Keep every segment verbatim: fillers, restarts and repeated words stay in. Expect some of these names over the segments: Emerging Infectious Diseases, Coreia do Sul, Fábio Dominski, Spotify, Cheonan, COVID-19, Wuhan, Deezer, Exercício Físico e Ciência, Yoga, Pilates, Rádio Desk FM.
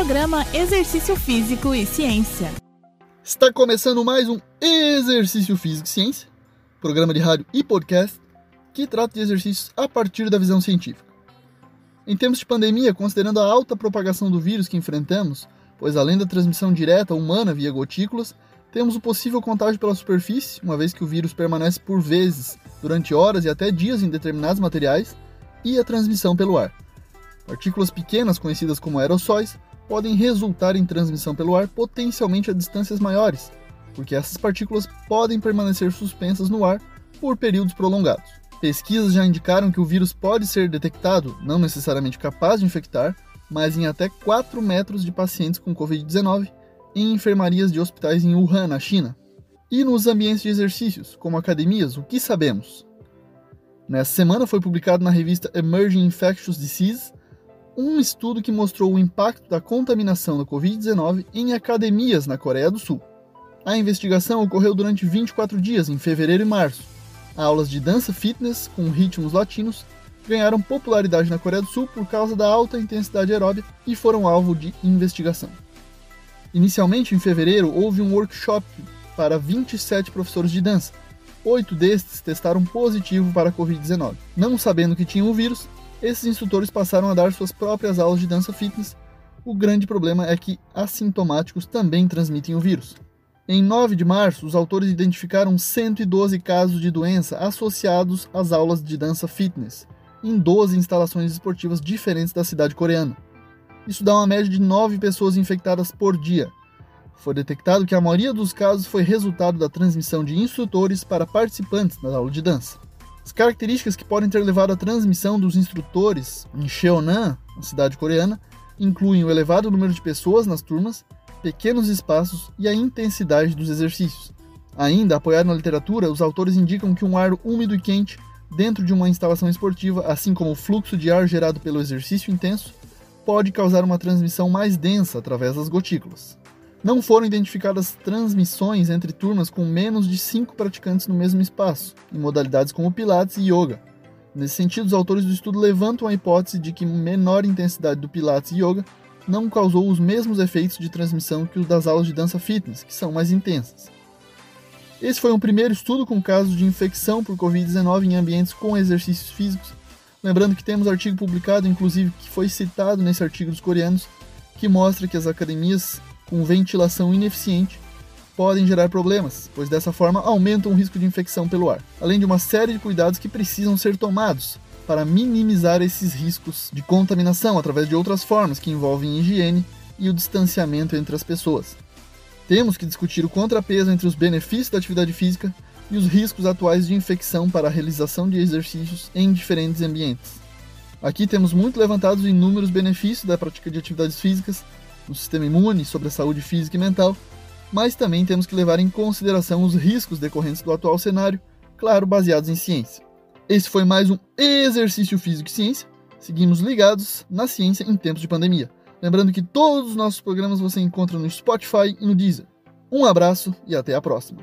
programa Exercício Físico e Ciência. Está começando mais um Exercício Físico e Ciência, programa de rádio e podcast que trata de exercícios a partir da visão científica. Em tempos de pandemia, considerando a alta propagação do vírus que enfrentamos, pois além da transmissão direta humana via gotículas, temos o possível contágio pela superfície, uma vez que o vírus permanece por vezes, durante horas e até dias em determinados materiais, e a transmissão pelo ar. Partículas pequenas, conhecidas como aerossóis, podem resultar em transmissão pelo ar potencialmente a distâncias maiores, porque essas partículas podem permanecer suspensas no ar por períodos prolongados. Pesquisas já indicaram que o vírus pode ser detectado, não necessariamente capaz de infectar, mas em até quatro metros de pacientes com covid dezenove, em enfermarias de hospitais em Wuhan, na China, e nos ambientes de exercícios, como academias, o que sabemos? Nessa semana foi publicado na revista Emerging Infectious Diseases um estudo que mostrou o impacto da contaminação da covid dezenove em academias na Coreia do Sul. A investigação ocorreu durante vinte e quatro dias, em fevereiro e março. Aulas de dança fitness com ritmos latinos ganharam popularidade na Coreia do Sul por causa da alta intensidade aeróbica e foram alvo de investigação. Inicialmente, em fevereiro, houve um workshop para vinte e sete professores de dança. Oito destes testaram positivo para a covid dezenove. Não sabendo que tinham o vírus, esses instrutores passaram a dar suas próprias aulas de dança fitness. O grande problema é que assintomáticos também transmitem o vírus. Em nove de março, os autores identificaram cento e doze casos de doença associados às aulas de dança fitness, em doze instalações esportivas diferentes da cidade coreana. Isso dá uma média de nove pessoas infectadas por dia. Foi detectado que a maioria dos casos foi resultado da transmissão de instrutores para participantes na aula de dança. As características que podem ter levado à transmissão dos instrutores em Cheonan, na cidade coreana, incluem o elevado número de pessoas nas turmas, pequenos espaços e a intensidade dos exercícios. Ainda, apoiado na literatura, os autores indicam que um ar úmido e quente dentro de uma instalação esportiva, assim como o fluxo de ar gerado pelo exercício intenso, pode causar uma transmissão mais densa através das gotículas. Não foram identificadas transmissões entre turmas com menos de cinco praticantes no mesmo espaço, em modalidades como Pilates e Yoga. Nesse sentido, os autores do estudo levantam a hipótese de que menor intensidade do Pilates e Yoga não causou os mesmos efeitos de transmissão que os das aulas de dança fitness, que são mais intensas. Esse foi um primeiro estudo com casos de infecção por covid dezenove em ambientes com exercícios físicos. Lembrando que temos artigo publicado, inclusive, que foi citado nesse artigo dos coreanos, que mostra que as academias com ventilação ineficiente podem gerar problemas, pois dessa forma aumentam o risco de infecção pelo ar, além de uma série de cuidados que precisam ser tomados para minimizar esses riscos de contaminação através de outras formas que envolvem higiene e o distanciamento entre as pessoas. Temos que discutir o contrapeso entre os benefícios da atividade física e os riscos atuais de infecção para a realização de exercícios em diferentes ambientes. Aqui temos muito levantados inúmeros benefícios da prática de atividades físicas, no sistema imune, sobre a saúde física e mental, mas também temos que levar em consideração os riscos decorrentes do atual cenário, claro, baseados em ciência. Esse foi mais um Exercício Físico e Ciência. Seguimos ligados na ciência em tempos de pandemia. Lembrando que todos os nossos programas você encontra no Spotify e no Deezer. Um abraço e até a próxima.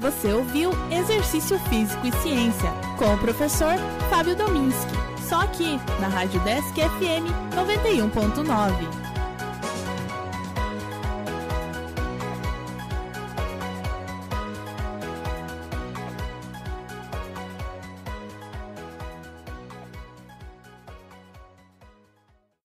Você ouviu Exercício Físico e Ciência com o professor Fábio Dominski, só aqui na Rádio Desk F M noventa e um ponto nove.